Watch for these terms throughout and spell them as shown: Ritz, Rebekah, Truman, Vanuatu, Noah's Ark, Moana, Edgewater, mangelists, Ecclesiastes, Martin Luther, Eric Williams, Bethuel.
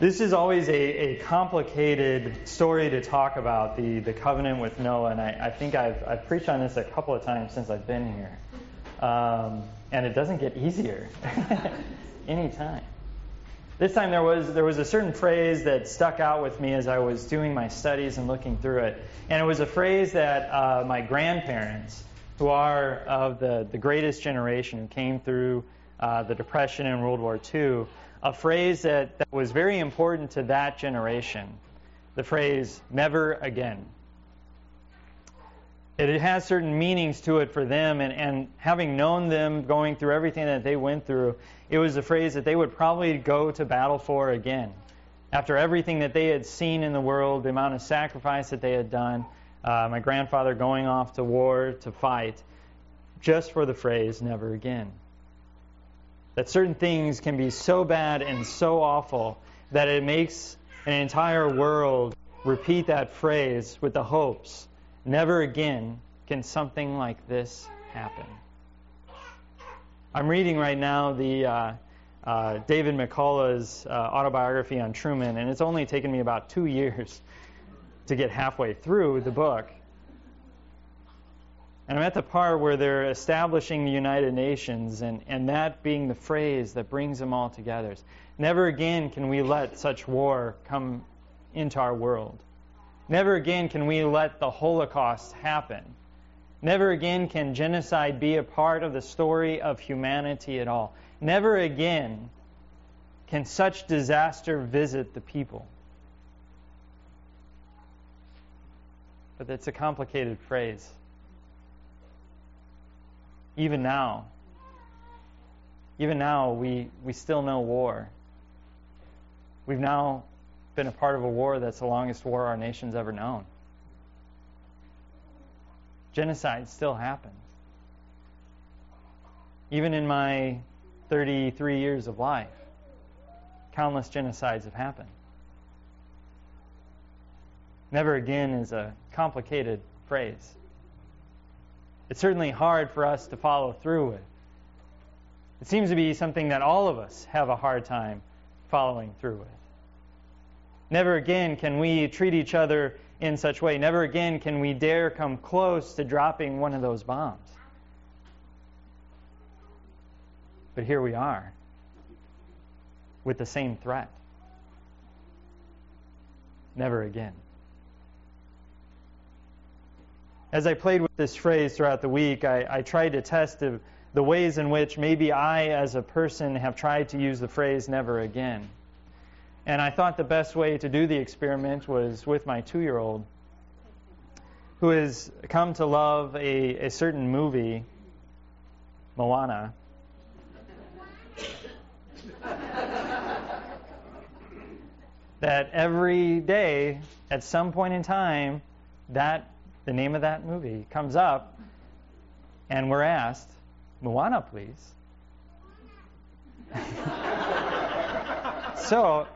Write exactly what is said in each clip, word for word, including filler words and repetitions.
This is always a, a complicated story to talk about, the, the covenant with Noah, and I, I think I've, I've preached on this a couple of times since I've been here. Um, and it doesn't get easier any time. This time there was, there was a certain phrase that stuck out with me as I was doing my studies and looking through it. And it was a phrase that uh, my grandparents, who are of the, the greatest generation who came through uh, the Depression and World War Two, a phrase that, that was very important to that generation, the phrase, never again. It, it has certain meanings to it for them, and, and having known them going through everything that they went through, it was a phrase that they would probably go to battle for again. After everything that they had seen in the world, the amount of sacrifice that they had done, uh, my grandfather going off to war to fight, just for the phrase, never again. That certain things can be so bad and so awful that it makes an entire world repeat that phrase with the hopes, never again can something like this happen. I'm reading right now the uh, uh, David McCullough's uh, autobiography on Truman, and it's only taken me about two years to get halfway through the book. And I'm at the part where they're establishing the United Nations, and, and that being the phrase that brings them all together. It's, never again can we let such war come into our world. Never again can we let the Holocaust happen. Never again can genocide be a part of the story of humanity at all. Never again can such disaster visit the people. But it's a complicated phrase. Even now, even now, we, we still know war. We've now been a part of a war that's the longest war our nation's ever known. Genocide still happens. Even in my thirty-three years of life, countless genocides have happened. Never again is a complicated phrase. It's certainly hard for us to follow through with. It seems to be something that all of us have a hard time following through with. Never again can we treat each other in such a way. Never again can we dare come close to dropping one of those bombs. But here we are, with the same threat. Never again. As I played with this phrase throughout the week, I, I tried to test the, the ways in which maybe I, as a person, have tried to use the phrase never again. And I thought the best way to do the experiment was with my two-year-old, who has come to love a, a certain movie, Moana. That every day, at some point in time, that the name of that movie comes up, and we're asked, Moana, please. So,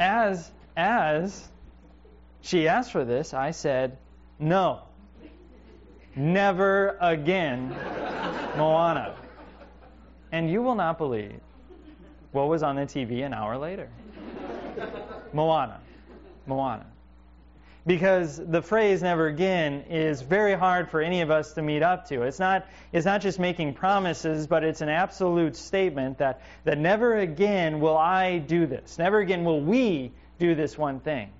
as, as she asked for this, I said, no, never again, Moana. And you will not believe what was on the T V an hour later. Moana. Moana. Because the phrase never again is very hard for any of us to meet up to. It's not, it's not just making promises, but it's an absolute statement that, that never again will I do this. Never again will we do this one thing.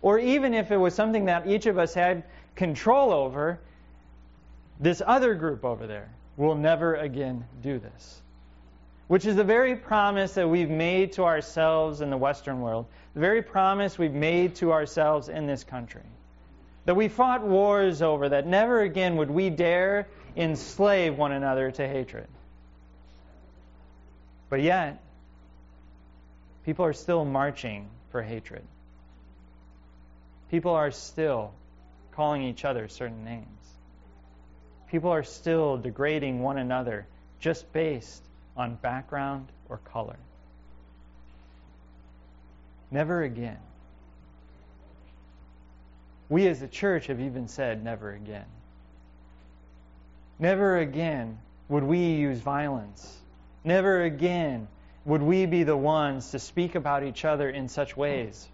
Or even if it was something that each of us had control over, this other group over there will never again do this. Which is the very promise that we've made to ourselves in the Western world, the very promise we've made to ourselves in this country, that we fought wars over, that never again would we dare enslave one another to hatred. But yet, people are still marching for hatred. People are still calling each other certain names. People are still degrading one another just based on background or color. Never again. We as a church have even said never again. Never again would we use violence Never again would we be the ones to speak about each other in such ways.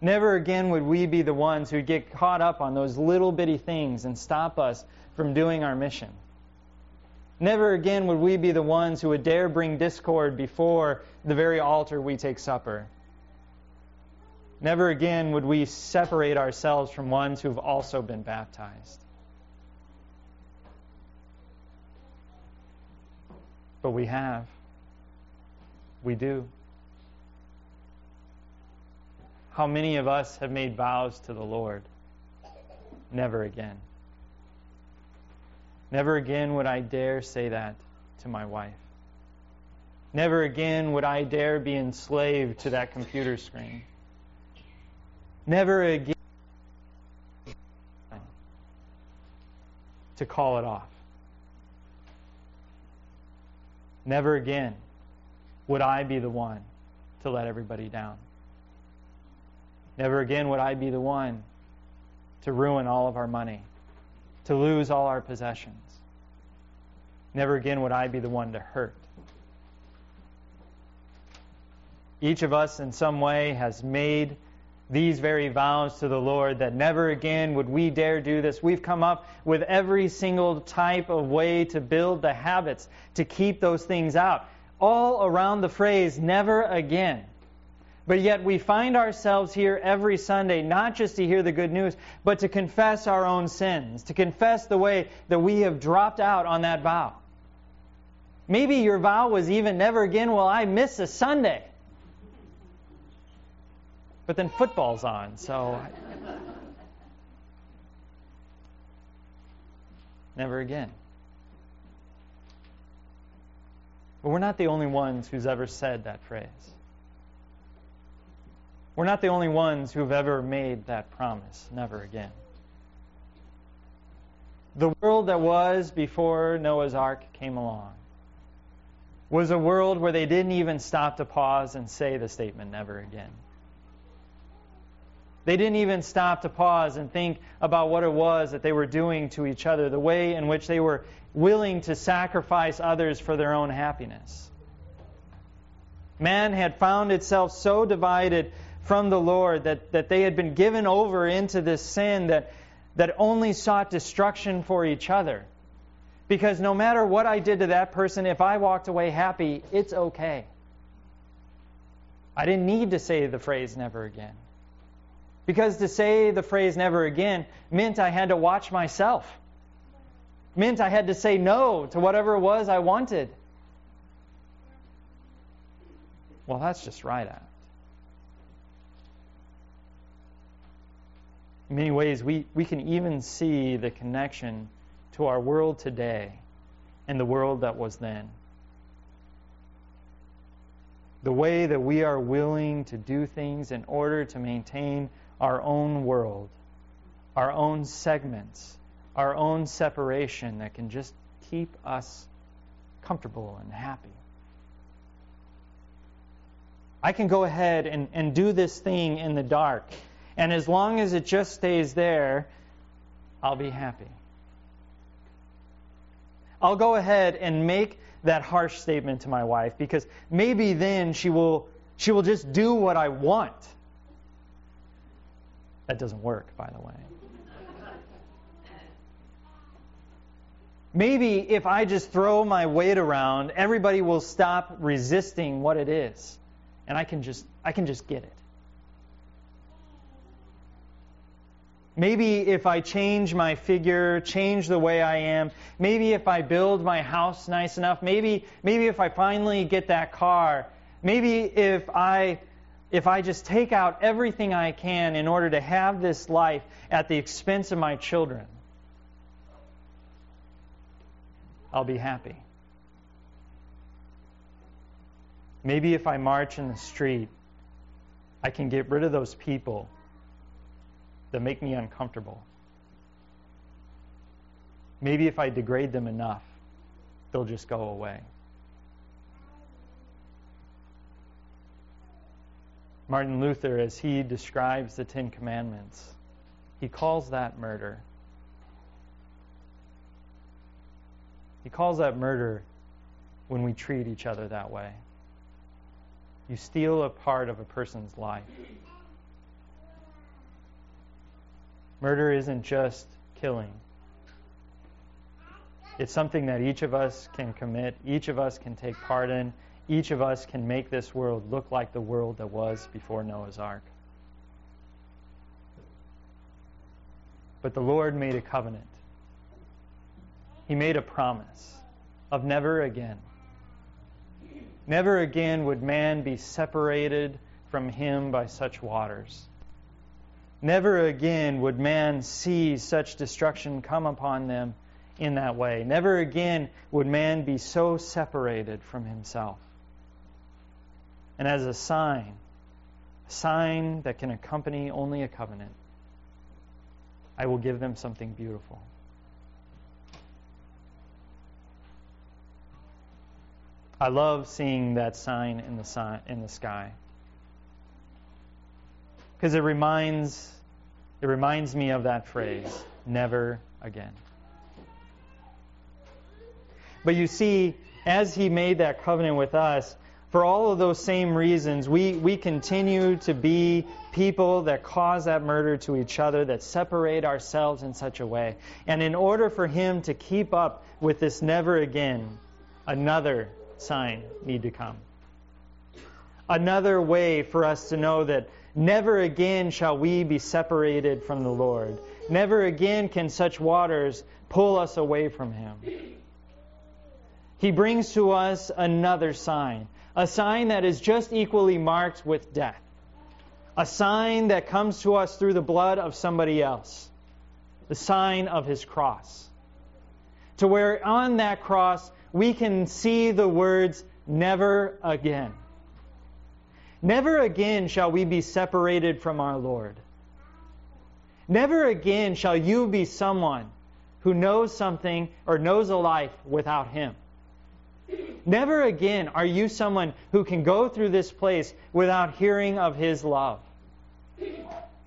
Never again would we be the ones who get caught up on those little bitty things and stop us from doing our mission. Never again would we be the ones who would dare bring discord before the very altar we take supper. Never again would we separate ourselves from ones who've also been baptized. But we have. We do. How many of us have made vows to the Lord? Never again. Never again would I dare say that to my wife. Never again would I dare be enslaved to that computer screen. Never again to call it off. Never again would I be the one to let everybody down. Never again would I be the one to ruin all of our money, to lose all our possessions. Never again would I be the one to hurt. Each of us in some way has made these very vows to the Lord that never again would we dare do this. We've come up with every single type of way to build the habits, to keep those things out, all around the phrase, never again. But yet we find ourselves here every Sunday, not just to hear the good news, but to confess our own sins, to confess the way that we have dropped out on that vow. Maybe your vow was even never again will I miss a Sunday. But then football's on, so... never again. But we're not the only ones who's ever said that phrase. We're not the only ones who've ever made that promise, never again. The world that was before Noah's Ark came along was a world where they didn't even stop to pause and say the statement, never again. They didn't even stop to pause and think about what it was that they were doing to each other, the way in which they were willing to sacrifice others for their own happiness. Man had found itself so divided from the Lord that, that they had been given over into this sin that, that only sought destruction for each other. Because no matter what I did to that person, if I walked away happy, it's okay. I didn't need to say the phrase never again. Because to say the phrase never again meant I had to watch myself. Meant I had to say no to whatever it was I wanted. Well, that's just right out. In many ways, we, we can even see the connection to our world today and the world that was then. The way that we are willing to do things in order to maintain our own world, our own segments, our own separation that can just keep us comfortable and happy. I can go ahead and, and do this thing in the dark. And as long as it just stays there, I'll be happy. I'll go ahead and make that harsh statement to my wife because maybe then she will she will just do what I want. That doesn't work, by the way. Maybe if I just throw my weight around, everybody will stop resisting what it is. And I can just I can just get it. Maybe if I change my figure, change the way I am, maybe if I build my house nice enough, maybe maybe if I finally get that car, maybe if I if I just take out everything I can in order to have this life at the expense of my children, I'll be happy. Maybe if I march in the street, I can get rid of those people that make me uncomfortable. Maybe if I degrade them enough, they'll just go away. Martin Luther, as he describes the Ten Commandments, he calls that murder. He calls that murder when we treat each other that way. You steal a part of a person's life. Murder isn't just killing. It's something that each of us can commit, each of us can take part in, each of us can make this world look like the world that was before Noah's Ark. But the Lord made a covenant. He made a promise of never again. Never again would man be separated from him by such waters. Never again would man see such destruction come upon them in that way. Never again would man be so separated from himself. And as a sign, a sign that can accompany only a covenant, I will give them something beautiful. I love seeing that sign in the, si- in the sky, because it reminds, it reminds me of that phrase, never again. But you see, as he made that covenant with us, for all of those same reasons, we, we continue to be people that cause that murder to each other, that separate ourselves in such a way. And in order for him to keep up with this never again, another sign need to come. Another way for us to know that never again shall we be separated from the Lord. Never again can such waters pull us away from him. He brings to us another sign, a sign that is just equally marked with death, a sign that comes to us through the blood of somebody else, the sign of his cross, to where on that cross we can see the words, never again. Never again shall we be separated from our Lord. Never again shall you be someone who knows something or knows a life without him. Never again are you someone who can go through this place without hearing of his love.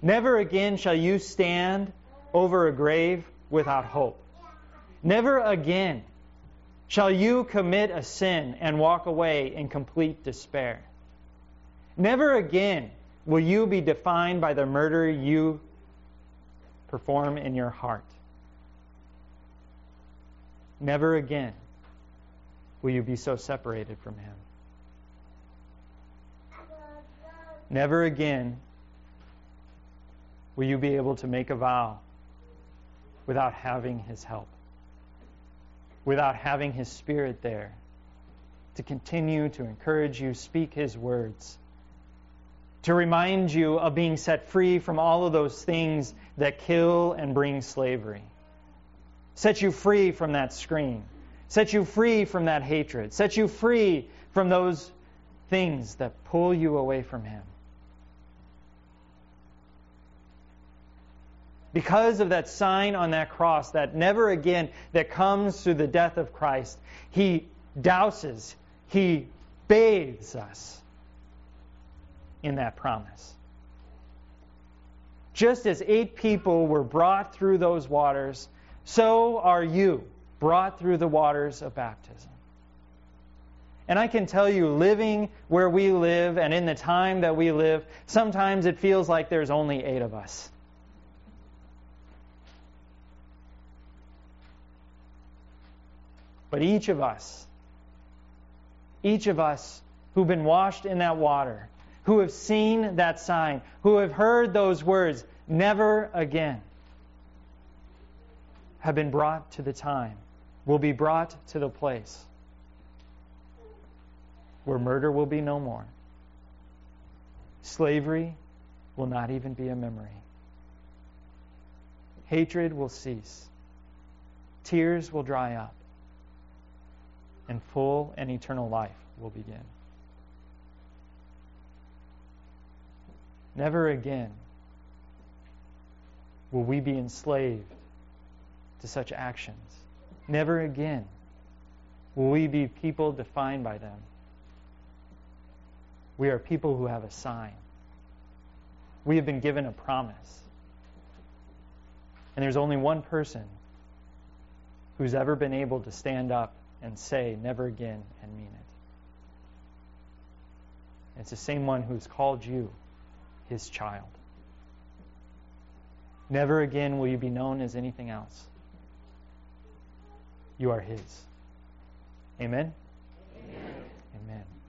Never again shall you stand over a grave without hope. Never again shall you commit a sin and walk away in complete despair. Never again will you be defined by the murder you perform in your heart. Never again will you be so separated from him. Never again will you be able to make a vow without having his help, without having his Spirit there to continue to encourage you, speak his words, to remind you of being set free from all of those things that kill and bring slavery. Set you free from that screen. Set you free from that hatred. Set you free from those things that pull you away from him. Because of that sign on that cross, that never again that comes through the death of Christ, he douses, he bathes us in that promise. Just as eight people were brought through those waters, so are you brought through the waters of baptism. And I can tell you, living where we live and in the time that we live, sometimes it feels like there's only eight of us. But each of us, each of us who've been washed in that water, who have seen that sign, who have heard those words, never again, have been brought to the time, will be brought to the place where murder will be no more. Slavery will not even be a memory. Hatred will cease. Tears will dry up. And full and eternal life will begin. Never again will we be enslaved to such actions. Never again will we be people defined by them. We are people who have a sign. We have been given a promise. And there's only one person who's ever been able to stand up and say never again and mean it. It's the same one who's called you his child. Never again will you be known as anything else. You are his. Amen? Amen. Amen.